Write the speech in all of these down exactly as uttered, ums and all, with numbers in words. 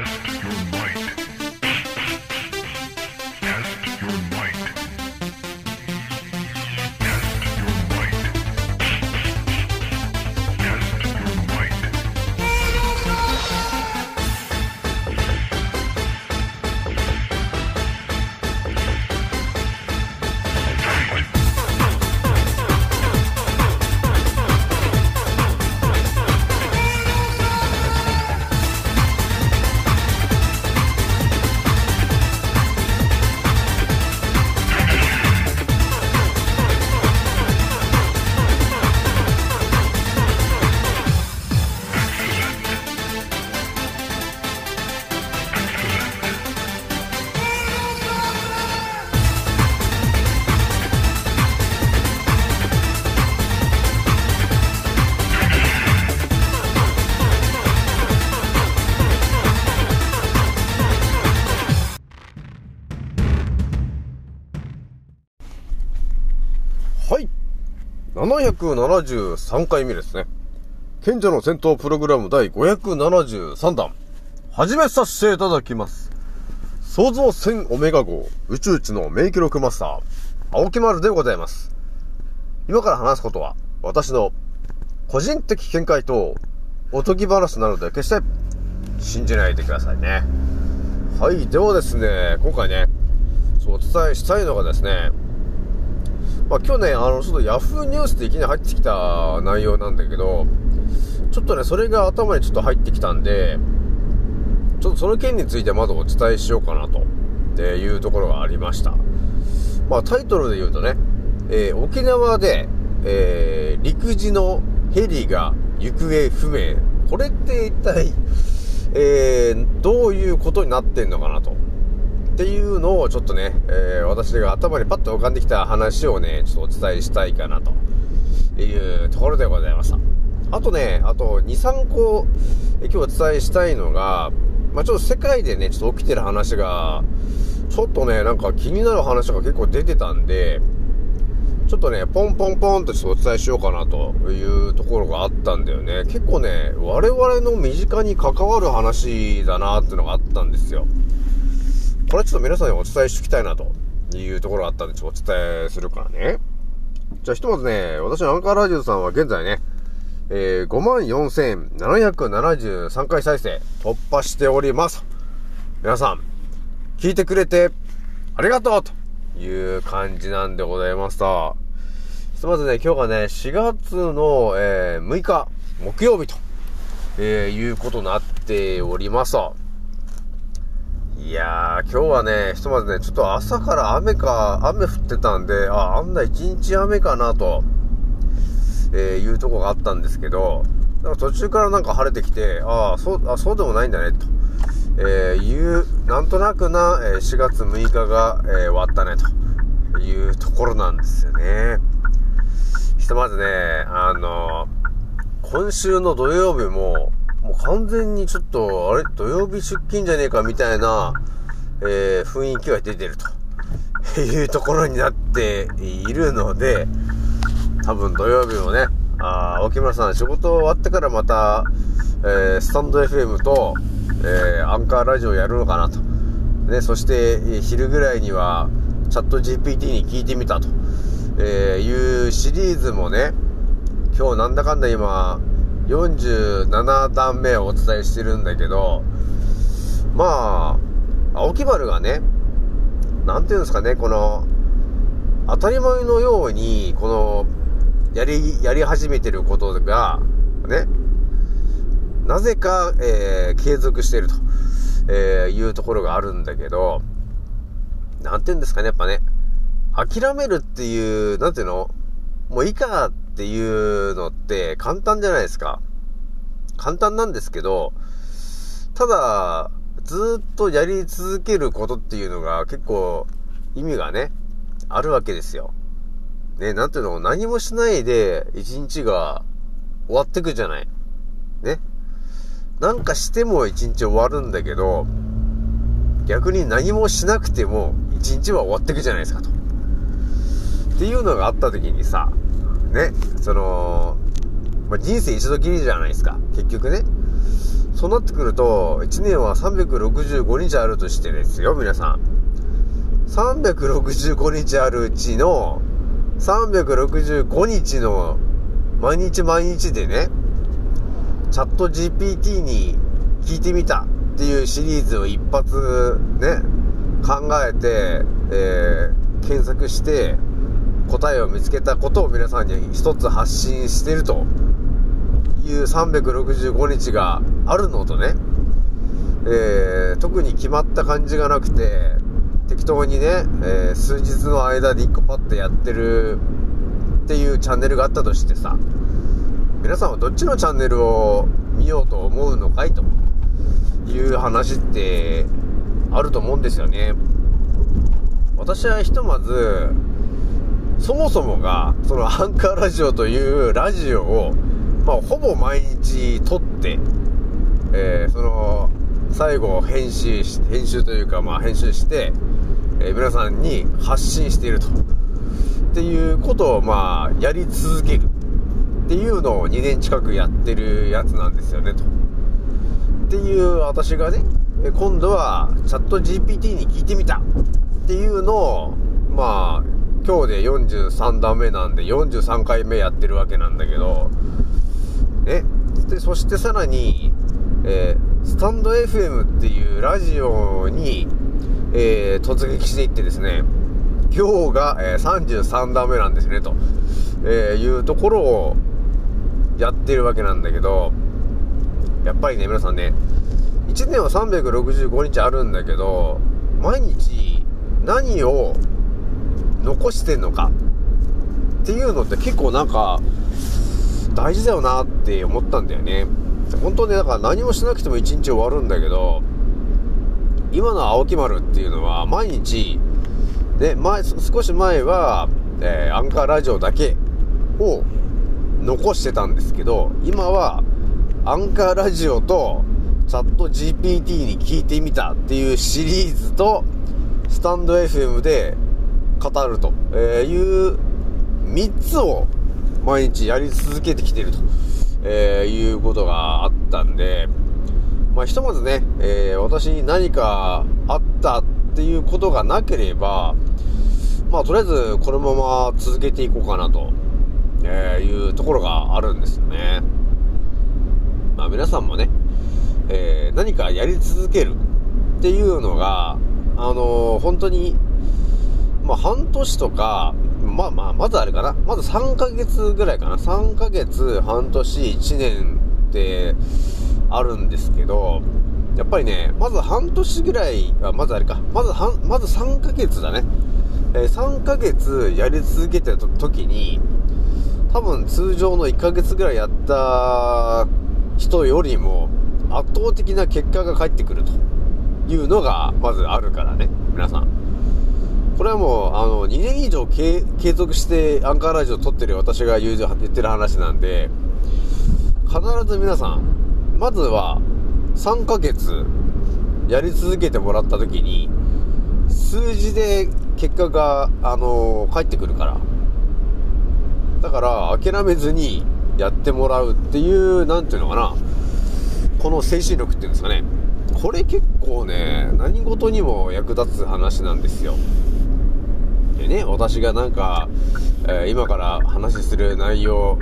ななひゃくななじゅうさんかいめですね。賢者の戦闘プログラムだいごひゃくななじゅうさんだん、始めさせていただきます。創造戦オメガ号宇宙一の名記録マスター青木丸でございます。今から話すことは私の個人的見解とおとぎ話なので決して信じないでくださいね。はい、ではですね、今回ね、そうお伝えしたいのがですね、まあ、今日ね、あの、ちょっとヤフーニュースでいきなり入ってきた内容なんだけど、ちょっとね、それが頭にちょっと入ってきたんで、ちょっとその件についてまずお伝えしようかなと、っていうところがありました。まあ、タイトルで言うとね、えー、沖縄で、えー、陸自のヘリが行方不明。これって一体、えー、どういうことになってんのかなと。っていうのをちょっとね、えー、私が頭にパッと浮かんできた話をね、ちょっとお伝えしたいかなというところでございました。あとね、あとに、さんこ今日お伝えしたいのが、まあ、ちょっと世界でね、ちょっと起きてる話が、ちょっとね、なんか気になる話が結構出てたんで、ちょっとね、ポンポンポンとちょっとお伝えしようかなというところがあったんだよね。結構ね、我々の身近に関わる話だなっていうのがあったんですよ。これはちょっと皆さんにお伝えしておきたいなというところがあったんで、ちょっとお伝えするからね。じゃあひとまずね、私のアンカーラジオさんは現在ね、えー、ごまんよんせんななひゃくななじゅうさんかい再生突破しております。皆さん、聞いてくれてありがとうという感じなんでございました。ひとまずね、今日がね、しがつの、えー、むいか木曜日と、えー、いうことになっております。いやー、今日はね、ひとまずね、ちょっと朝から雨か、雨降ってたんで、あ、あんな一日雨かなと、えー、いうとこがあったんですけど、なんか途中からなんか晴れてきて、ああ、そう、あ、そうでもないんだね、と、えー、いう、なんとなくな、えー、しがつむいかが、えー、終わったね、というところなんですよね。ひとまずね、あのー、今週の土曜日も、もう完全にちょっと、あれ、土曜日出勤じゃねえかみたいな、えー、雰囲気は出てるというところになっているので、多分土曜日もね、あ、沖村さん仕事終わってからまた、えー、スタンド エフエム と、えー、アンカーラジオやるのかなと。ね、そして昼ぐらいにはチャット ジーピーティー に聞いてみたと、えー、いうシリーズもね、今日なんだかんだ今、よんじゅうななだんめをお伝えしてるんだけど、まあ、青木丸がね、なんていうんですかね、この、当たり前のように、この、やり、やり始めてることが、ね、なぜか、えー、継続してると、えー、いうところがあるんだけど、なんていうんですかね、やっぱね、諦めるっていう、なんていうの、もういいか、っていうのって簡単じゃないですか。簡単なんですけど、ただずっとやり続けることっていうのが結構意味がねあるわけですよ。ね、なんていうの、何もしないで一日が終わってくじゃない。ね、なんかしても一日終わるんだけど、逆に何もしなくても一日は終わってくじゃないですかと。っていうのがあった時にさ。ね、その、まあ、人生一度きりじゃないですか、結局ね。そうなってくると、いちねんはさんびゃくろくじゅうごにちあるとしてですよ、皆さん。さんびゃくろくじゅうごにちあるうちの、さんびゃくろくじゅうごにちの、毎日毎日でね、チャット ジーピーティー に聞いてみたっていうシリーズを一発ね、考えて、えー、検索して、答えを見つけたことを皆さんに一つ発信してるというさんびゃくろくじゅうごにちがあるのとね、えー、特に決まった感じがなくて適当にね、えー、数日の間でいっこパッとやってるっていうチャンネルがあったとしてさ、皆さんはどっちのチャンネルを見ようと思うのかいという話ってあると思うんですよね。私はひとまずそもそもがそのアンカーラジオというラジオを、まあ、ほぼ毎日撮って、えー、その最後編集し編集というか、まあ、編集して、えー、皆さんに発信しているとっていうことを、まあ、やり続けるっていうのをにねん近くやってるやつなんですよねと。っていう私がね、今度はチャット ジーピーティー に聞いてみたっていうのを、まあ今日でよんじゅうさんだんめなんでよんじゅうさんかいめやってるわけなんだけど、ね、でそしてさらに、えー、スタンド エフエム っていうラジオに、えー、突撃していってですね、今日が、えー、さんじゅうさんだんめなんですねと、えー、いうところをやってるわけなんだけど、やっぱりね皆さんね、いちねんはさんびゃくろくじゅうごにちあるんだけど、毎日何を残してんのかっていうのって結構なんか大事だよなって思ったんだよね。本当ね、だから何もしなくても一日終わるんだけど、今の青木丸っていうのは毎日ね、前少し前は、えー、アンカーラジオだけを残してたんですけど、今はアンカーラジオとチャット ジーピーティー に聞いてみたっていうシリーズとスタンド エフエム で語るというみっつを毎日やり続けてきているということがあったんで、まあ、ひとまずね、えー、私に何かあったっていうことがなければ、まあ、とりあえずこのまま続けていこうかなというところがあるんですよね。まあ、皆さんもね、えー、何かやり続けるっていうのが、あのー、本当にまあ、半年とか、まあまあ、まずあれかな、まずさんかげつぐらいかな、さんかげつ、半年、いちねんってあるんですけど、やっぱりね、まず半年ぐらい、あまずあれか、まずはまずさんかげつだね、えー、さんかげつやり続けてた時に、多分通常のいっかげつぐらいやった人よりも圧倒的な結果が返ってくるというのがまずあるからね、皆さん。これはもうあのにねん以上継続してアンカーラジオを撮ってる私が言ってる話なんで、必ず皆さんまずはさんかげつやり続けてもらった時に数字で結果が、あのー、返ってくるから、だから諦めずにやってもらうっていう、なんていうのかな、この精神力っていうんですかね、これ結構ね何事にも役立つ話なんですよ。でね、私がなんか、えー、今から話する内容、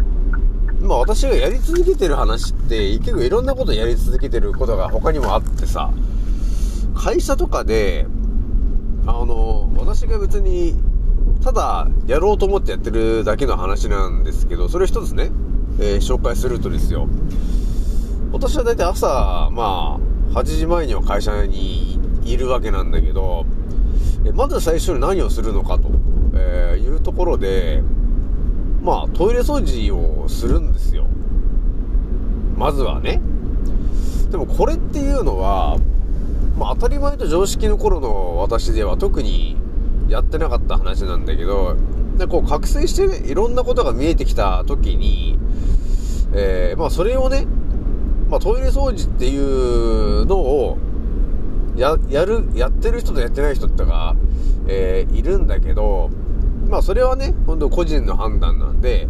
今私がやり続けてる話って結構いろんなことやり続けてることが他にもあってさ、会社とかであの私が別にただやろうと思ってやってるだけの話なんですけど、それ一つね、えー、紹介するとですよ、私は大体朝まあはちじまえには会社にいるわけなんだけど、まず最初に何をするのかと、えー、いうところで、まあトイレ掃除をするんですよ、まずはね。でもこれっていうのは、まあ、当たり前と常識の頃の私では特にやってなかった話なんだけど、でこう覚醒していろんなことが見えてきた時に、えー、まあそれをね、まあ、トイレ掃除っていうのを や, や, るやってる人とやってない人とか、えー、いるんだけど、まあそれはね本当個人の判断なんで、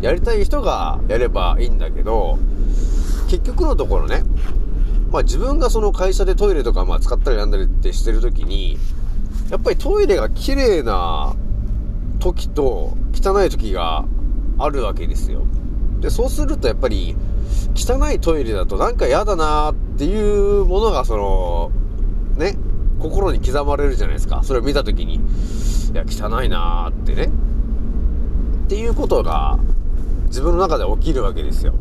やりたい人がやればいいんだけど、結局のところね、まあ自分がその会社でトイレとかまあ使ったりなんだりってしてるときに、やっぱりトイレが綺麗な時と汚い時があるわけですよ。で、そうするとやっぱり汚いトイレだとなんか嫌だなーっていうものがそのね、心に刻まれるじゃないですか。それを見た時に、いや汚いなーってね、っていうことが自分の中で起きるわけですよ。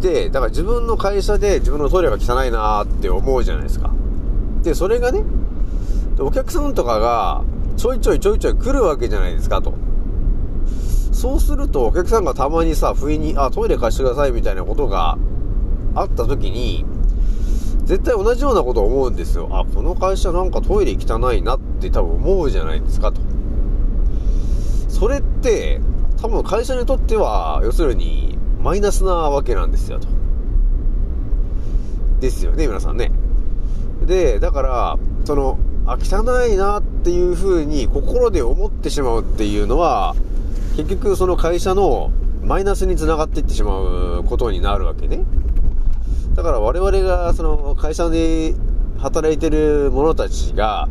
で、だから自分の会社で自分のトイレが汚いなーって思うじゃないですか。で、それがね、お客さんとかがちょいちょいちょいちょい来るわけじゃないですかと。そうするとお客さんがたまにさ、不意に、あ、トイレ貸してくださいみたいなことがあった時に、絶対同じようなことを思うんですよ。あ、この会社なんかトイレ汚いなって多分思うじゃないですかと。それって多分会社にとっては要するにマイナスなわけなんですよと。ですよね、皆さんね。で、だからその、あ、汚いなっていう風に心で思ってしまうっていうのは、結局その会社のマイナスにつながっていってしまうことになるわけね。だから我々がその会社で働いてる者たちが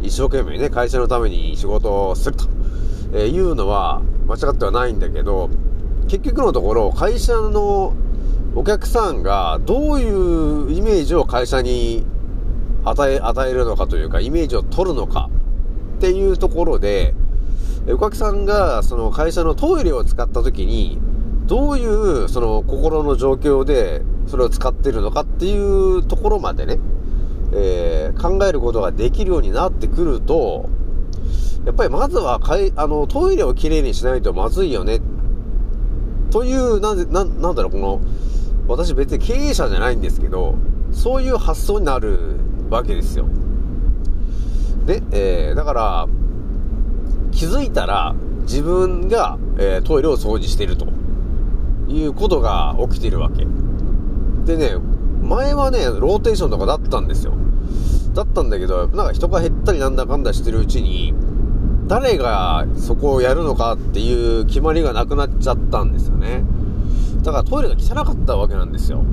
一生懸命ね、会社のために仕事をするというのは間違ってはないんだけど、結局のところ会社のお客さんがどういうイメージを会社に与え、与えるのかというか、イメージを取るのかっていうところで、お客さんがその会社のトイレを使った時にどういうその心の状況でそれを使っているのかっていうところまでね、えー、考えることができるようになってくると、やっぱりまずはかいあのトイレをきれいにしないとまずいよねという、な ん, な, なんだろうこの私別に経営者じゃないんですけど、そういう発想になるわけですよ。で、えー、だから気づいたら自分が、えー、トイレを掃除しているということが起きているわけでね、前はねローテーションとかだったんですよ。だったんだけど、なんか人が減ったりなんだかんだしてるうちに、誰がそこをやるのかっていう決まりがなくなっちゃったんですよね。だからトイレが汚かったわけなんですよ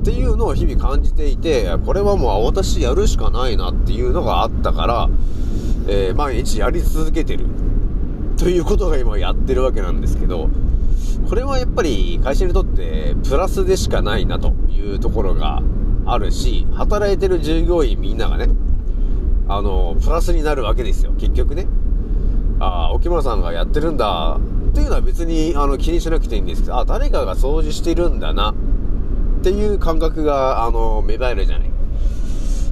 っていうのを日々感じていて、これはもう私やるしかないなっていうのがあったから、えー、毎日やり続けてるということが今やってるわけなんですけど、これはやっぱり会社にとってプラスでしかないなというところがあるし、働いてる従業員みんながね、あのプラスになるわけですよ、結局ね。あ、沖村さんがやってるんだっていうのは別にあの気にしなくていいんですけど、あ、誰かが掃除してるんだなっていう感覚があの芽生えるじゃない。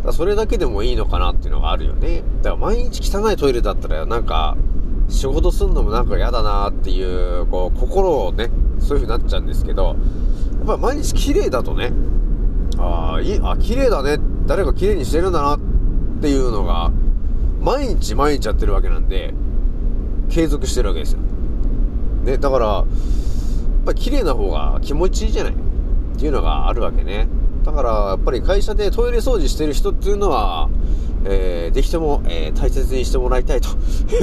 だそれだけでもいいのかなっていうのがあるよね。だから毎日汚いトイレだったらなんか仕事するのもなんか嫌だなってい う, こう心をね、そういう風になっちゃうんですけど、やっぱり毎日綺麗だとね、ああいい、あ、綺麗だね、誰か綺麗にしてるんだなっていうのが毎日毎日やってるわけなんで、継続してるわけですよね。だからやっぱり綺麗な方が気持ちいいじゃないっていうのがあるわけね。だからやっぱり会社でトイレ掃除してる人っていうのは、えー、できても、えー、大切にしてもらいたいと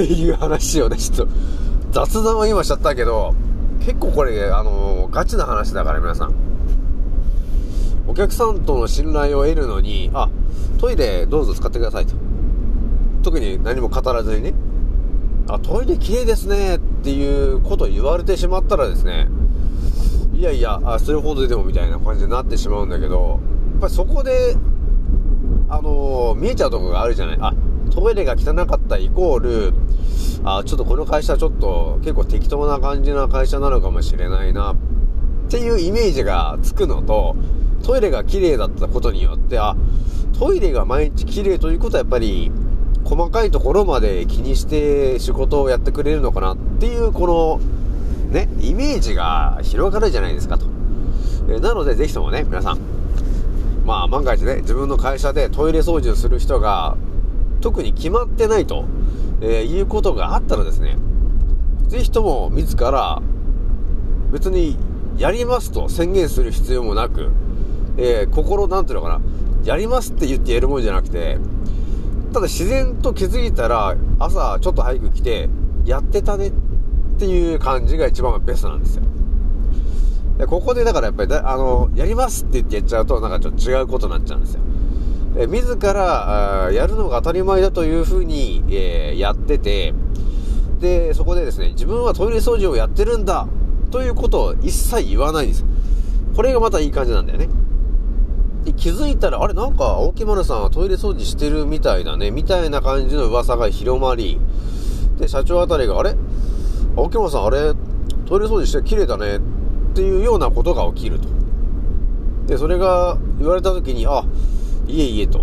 いう話をね、ちょっと雑談は今しちゃったけど、結構これあのー、ガチな話だから、皆さんお客さんとの信頼を得るのに、あ、トイレどうぞ使ってくださいと、特に何も語らずにね、あ、トイレ綺麗ですねっていうことを言われてしまったらですね、いやいや、あ、それほどでもみたいな感じになってしまうんだけど、やっぱりそこで、あのー、見えちゃうところがあるじゃない。あ、トイレが汚かったイコール、あ、ちょっとこの会社ちょっと結構適当な感じな会社なのかもしれないなっていうイメージがつくのと、トイレが綺麗だったことによって、あ、トイレが毎日綺麗ということはやっぱり細かいところまで気にして仕事をやってくれるのかなっていう、このね、イメージが広がるじゃないですかと。えなのでぜひともね、皆さん、まあ万が一ね、自分の会社でトイレ掃除をする人が特に決まってないと、えー、いうことがあったらですね、ぜひとも自ら別にやりますと宣言する必要もなく、えー、心、なんていうのかな、やりますって言ってやるもんじゃなくて、ただ自然と気づいたら朝ちょっと早く来てやってたねっていう感じが一番ベストなんですよ。でここでだからやっぱりだあのやりますって言ってやっちゃうとなんかちょっと違うことになっちゃうんですよ。え自らやるのが当たり前だというふうに、えー、やってて、でそこでですね、自分はトイレ掃除をやってるんだということを一切言わないんです。これがまたいい感じなんだよね。で気づいたらあれなんか青木丸さんはトイレ掃除してるみたいだねみたいな感じの噂が広まり、で社長あたりがあれ青木丸さんあれトイレ掃除して綺麗だねっていうようなことが起きると。でそれが言われた時にあいえいえと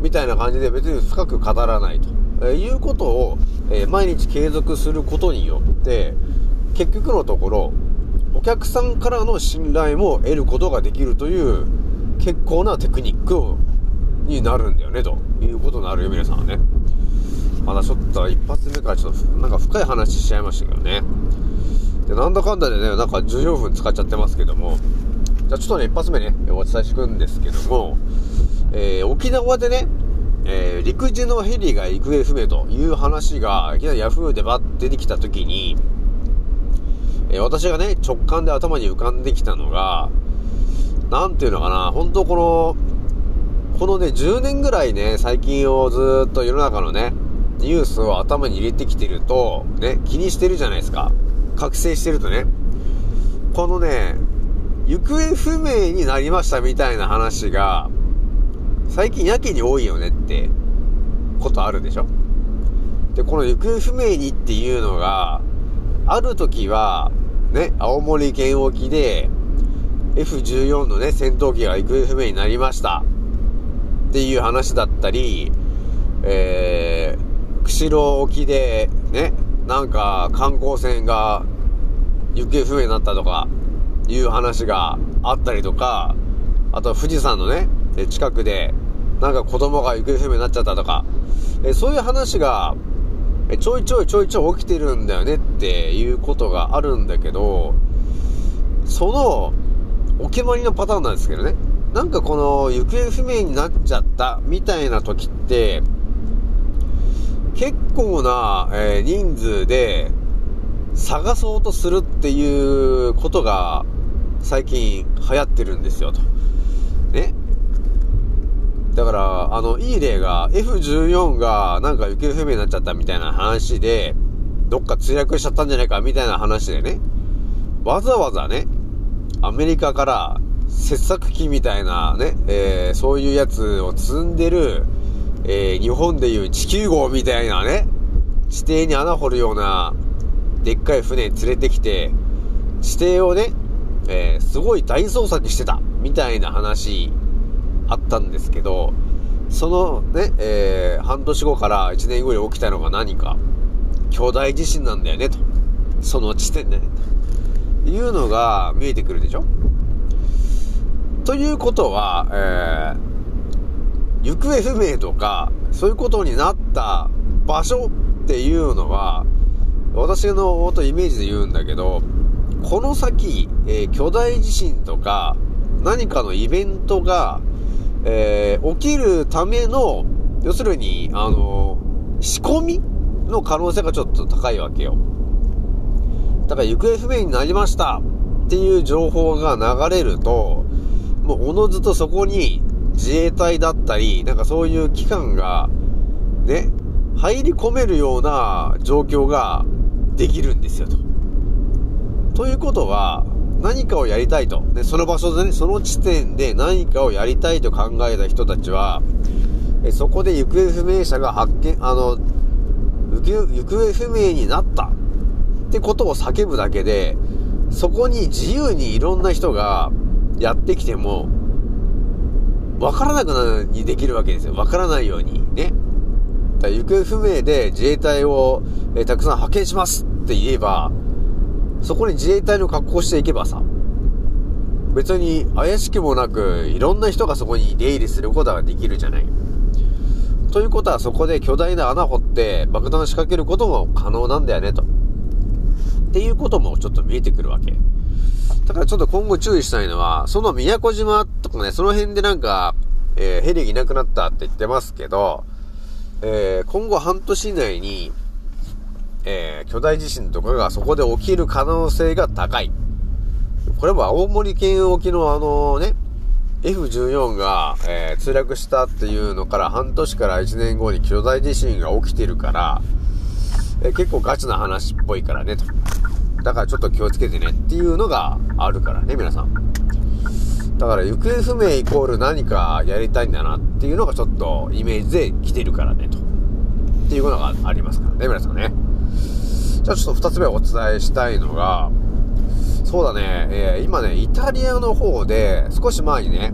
みたいな感じで別に深く語らないと、えー、いうことを、えー、毎日継続することによって結局のところお客さんからの信頼も得ることができるという結構なテクニックになるんだよねということになるよ皆さんはね。まだちょっと一発目からちょっとなんか深い話しちゃいましたけどね。でなんだかんだでねなんかじゅうよんぷん使っちゃってますけども、じゃあちょっとね一発目ねお伝えしていくんですけども、えー、沖縄でね、えー、陸自のヘリが行方不明という話がいきなりヤフーでバッて出てきた時に、えー、私がね直感で頭に浮かんできたのがなんていうのかな、本当このこのねじゅうねんぐらいね最近をずっと世の中のねニュースを頭に入れてきてるとね気にしてるじゃないですか。覚醒してるとねこのね行方不明になりましたみたいな話が最近やけに多いよねってことあるでしょ。でこの行方不明にっていうのがある時はね青森県沖で エフじゅうよん のね戦闘機が行方不明になりましたっていう話だったり、えー、釧路沖でねなんか観光船が行方不明になったとかいう話があったりとか、あと富士山のね近くでなんか子供が行方不明になっちゃったとか、えそういう話がちょいちょいちょいちょい起きてるんだよねっていうことがあるんだけど、そのお決まりのパターンなんですけどね、なんかこの行方不明になっちゃったみたいな時って結構な、えー、人数で探そうとするっていうことが最近流行ってるんですよとね。だからあのいい例が エフじゅうよん がなんか行方不明になっちゃったみたいな話でどっか墜落しちゃったんじゃないかみたいな話でね、わざわざねアメリカから切削機みたいなね、えー、そういうやつを積んでる、えー、日本でいう地球号みたいなね地底に穴掘るようなでっかい船連れてきて地底をね、えー、すごい大捜索してたみたいな話あったんですけど、そのね、えー、半年後からいちねんごに起きたのが何か巨大地震なんだよねと、その地点でねというのが見えてくるでしょ。ということは、えー、行方不明とかそういうことになった場所っていうのは私のイメージで言うんだけど、この先、えー、巨大地震とか何かのイベントがえー、起きるための要するにあのー、仕込みの可能性がちょっと高いわけよ。だから行方不明になりましたっていう情報が流れるともうおのずとそこに自衛隊だったりなんかそういう機関がね入り込めるような状況ができるんですよと。ということは何かをやりたいと、でその場所でねその地点で何かをやりたいと考えた人たちはえそこで行方不明者が発見あの行方不明になったってことを叫ぶだけでそこに自由にいろんな人がやってきてもわからなくなるにできるわけですよ。わからないようにね。だから行方不明で自衛隊をえたくさん派遣しますって言えばそこに自衛隊の格好していけばさ別に怪しくもなくいろんな人がそこに出入りすることができるじゃない。ということはそこで巨大な穴掘って爆弾を仕掛けることも可能なんだよねとっていうこともちょっと見えてくるわけだから、ちょっと今後注意したいのはその宮古島とかねその辺でなんか、えー、ヘリいなくなったって言ってますけど、えー、今後半年以内にえー、巨大地震とかがそこで起きる可能性が高いこれも青森県沖のあのね、エフじゅうよん が、えー、墜落したっていうのから半年からいちねんごに巨大地震が起きてるから、えー、結構ガチな話っぽいからねと。だからちょっと気をつけてねっていうのがあるからね、皆さん。だから行方不明イコール何かやりたいんだなっていうのがちょっとイメージで来てるからねと。っていうことがありますからね、皆さんね。じゃあちょっとふたつめお伝えしたいのが、そうだね、えー、今ね、イタリアの方で、少し前にね、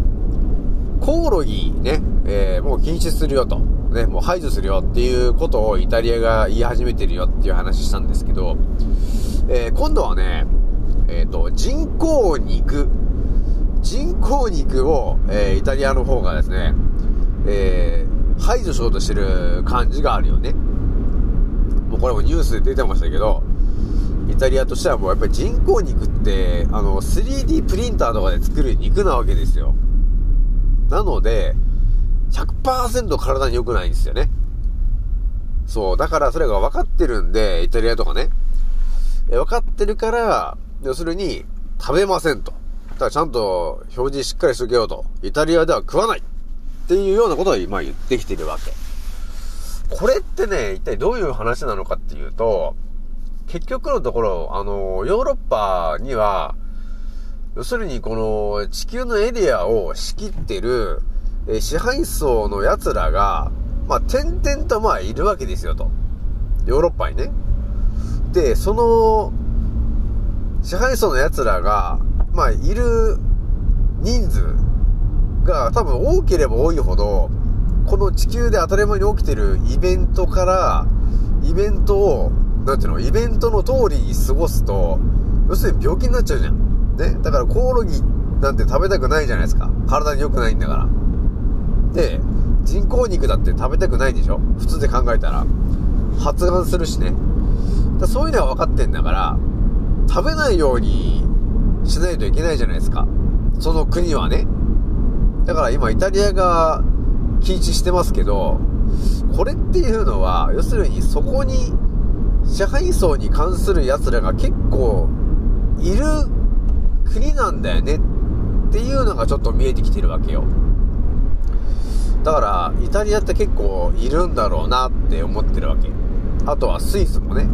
コオロギね、えー、もう禁止するよと、ね、もう排除するよっていうことをイタリアが言い始めてるよっていう話したんですけど、えー、今度はね、えーと、人工肉、人工肉を、えー、イタリアの方がですね、えー、排除しようとしてる感じがあるよね。もうこれもニュースで出てましたけど、イタリアとしてはもうやっぱり人工肉ってあの スリーディー プリンターとかで作る肉なわけですよ。なので ひゃくパーセント 体に良くないんですよね。そう、だからそれが分かってるんで、イタリアとかね、え分かってるから、要するに食べませんと。だからちゃんと表示しっかりしとけよと、イタリアでは食わないっていうようなことを今言ってきてるわけ。これってね、一体どういう話なのかっていうと、結局のところ、あの、ヨーロッパには、要するにこの地球のエリアを仕切ってる、え、支配層の奴らが、まあ、点々とまあ、いるわけですよと。ヨーロッパにね。で、その、支配層の奴らが、まあ、いる人数が多分多ければ多いほど、この地球で当たり前に起きてるイベントから、イベントを、なんていうの、イベントの通りに過ごすと、要するに病気になっちゃうじゃん。ね。だからコオロギなんて食べたくないじゃないですか。体に良くないんだから。で、人工肉だって食べたくないでしょ。普通で考えたら。発がんするしね。だそういうのは分かってんだから、食べないようにしないといけないじゃないですか。その国はね。だから今イタリアが禁止してますけど、これっていうのは、要するにそこに、支配層に関する奴らが結構いる国なんだよねっていうのがちょっと見えてきてるわけよ。だからイタリアって結構いるんだろうなって思ってるわけ。あとはスイスもね、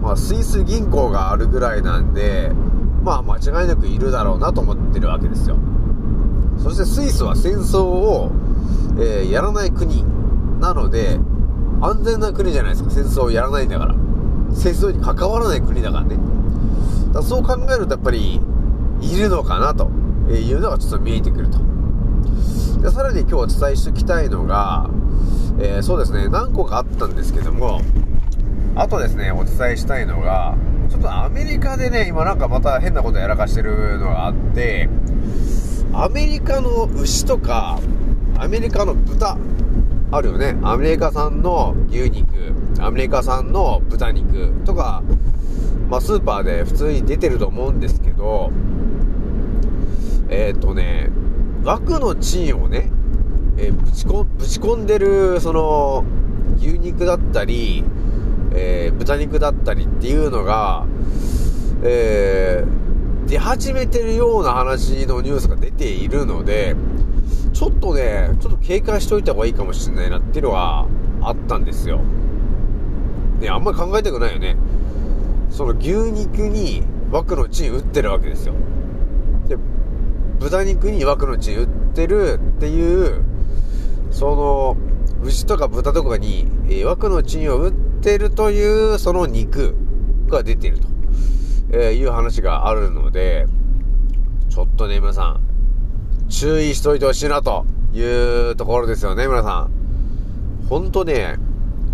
まあ、スイス銀行があるぐらいなんで、まあ間違いなくいるだろうなと思ってるわけですよ。そしてスイスは戦争を、えー、やらない国なので安全な国じゃないですか。戦争をやらないんだから、戦争に関わらない国だからね。だからそう考えるとやっぱりいるのかなというのがちょっと見えてくると。でさらに今日お伝えしておきたいのが、えー、そうですね、何個かあったんですけども、あとですねお伝えしたいのが、ちょっとアメリカでね、今なんかまた変なことやらかしてるのがあって、アメリカの牛とかアメリカの豚あるよね。アメリカ産の牛肉、アメリカ産の豚肉とか、まあ、スーパーで普通に出てると思うんですけど、えっとね、枠のチンをね、えー、ぶちこ、ぶち込んでるその牛肉だったり、えー、豚肉だったりっていうのが、えー、出始めてるような話のニュースが出ているので、ちょっとね、ちょっと警戒しておいた方がいいかもしれないなっていうのはあったんですよ。ね、あんまり考えたくないよね。その牛肉に枠のチン打ってるわけですよ。で、豚肉に枠のチン打ってるっていう、その、牛とか豚とかに、えー、枠のチンを打ってるという、その肉が出てると、えー、いう話があるので、ちょっとね、皆さん、注意しておいてほしいなというところですよね、皆さん。ほんとね、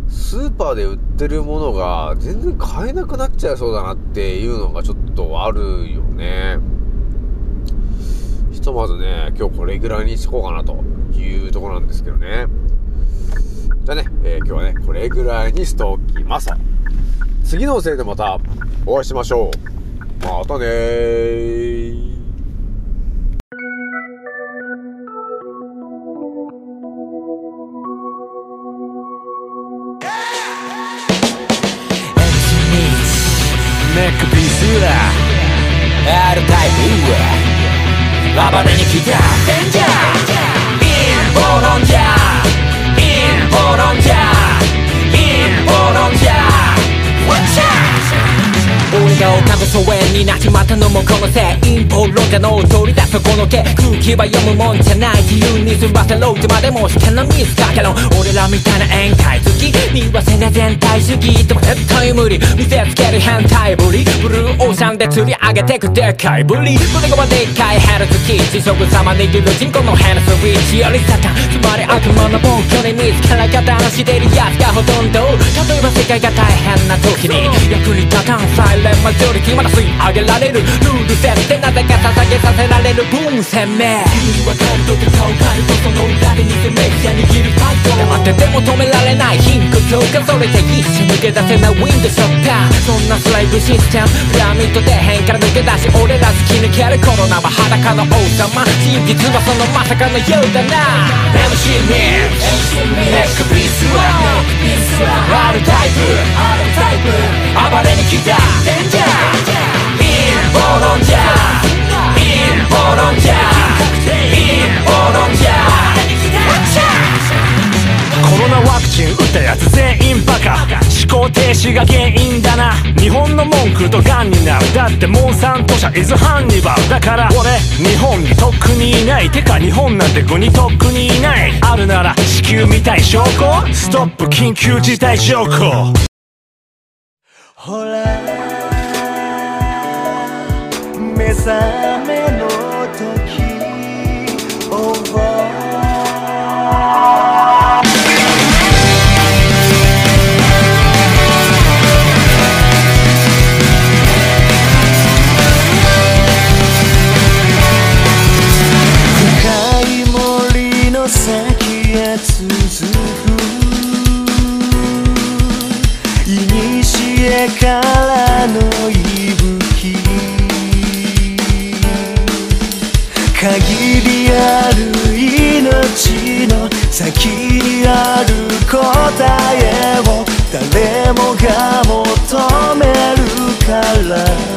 スーパーで売ってるものが全然買えなくなっちゃいそうだなっていうのがちょっとあるよね。ひとまずね、今日これぐらいにしこうかなというところなんですけどね。じゃあね、えー、今日はね、これぐらいにしておきます。次のせいでまたお会いしましょう。またねー。Make a piece of that. あるタイプは暴れに来たデンジャーインボロンジャーインボロンジャーインボロンジャーワンチャン俺がおかぶ疎遠になっちまったのもこのせいインボロンジャーの鳥だそこのけ空気は読むもんじゃない自由に済ませろってまでもしかのミスかけろ俺らみたいな宴会好き見忘れ全体主義でも絶対無理見せつける変態ぶりブルーオーシャンで釣り上げてくでっかいぶりこれがでっかいヘルツキー地職様握る人口のヘルスウィッチよりサタンつまり悪魔の暴挙に自らがだらしてるやつがほとんど例えば世界が大変な時に役に立たんサイレンマジョリティまだ吸い上げられるルール設定なぜか捧げさせられるブーム攻め君は感動で顔変えるとその裏で偽メディア握る態度黙ってても止められない貧困強化それで一瞬抜け出せないウィンドショッターそんなスライブシステムピラミッド底辺から抜け出し俺ら突き抜けるコロナは裸の王様真実はそのまさかのようだな エムシー ミンネックピースはあるタイプ暴れに来たデンジャーインボロンジャーインボロンジャーインボロンジャーコロナワクチン打ったやつ全員バカ思考停止が原因だな日本の文句とガンになるだってモンサント社イズハンニバルだから俺日本にとっくにいないてか日本なんて国とっくにいないあるなら地球みたい証拠ストップ緊急事態証拠ほら目覚めの時を深い森の先へ続く古からの息吹限りある命の先にある答えを誰もが求めるから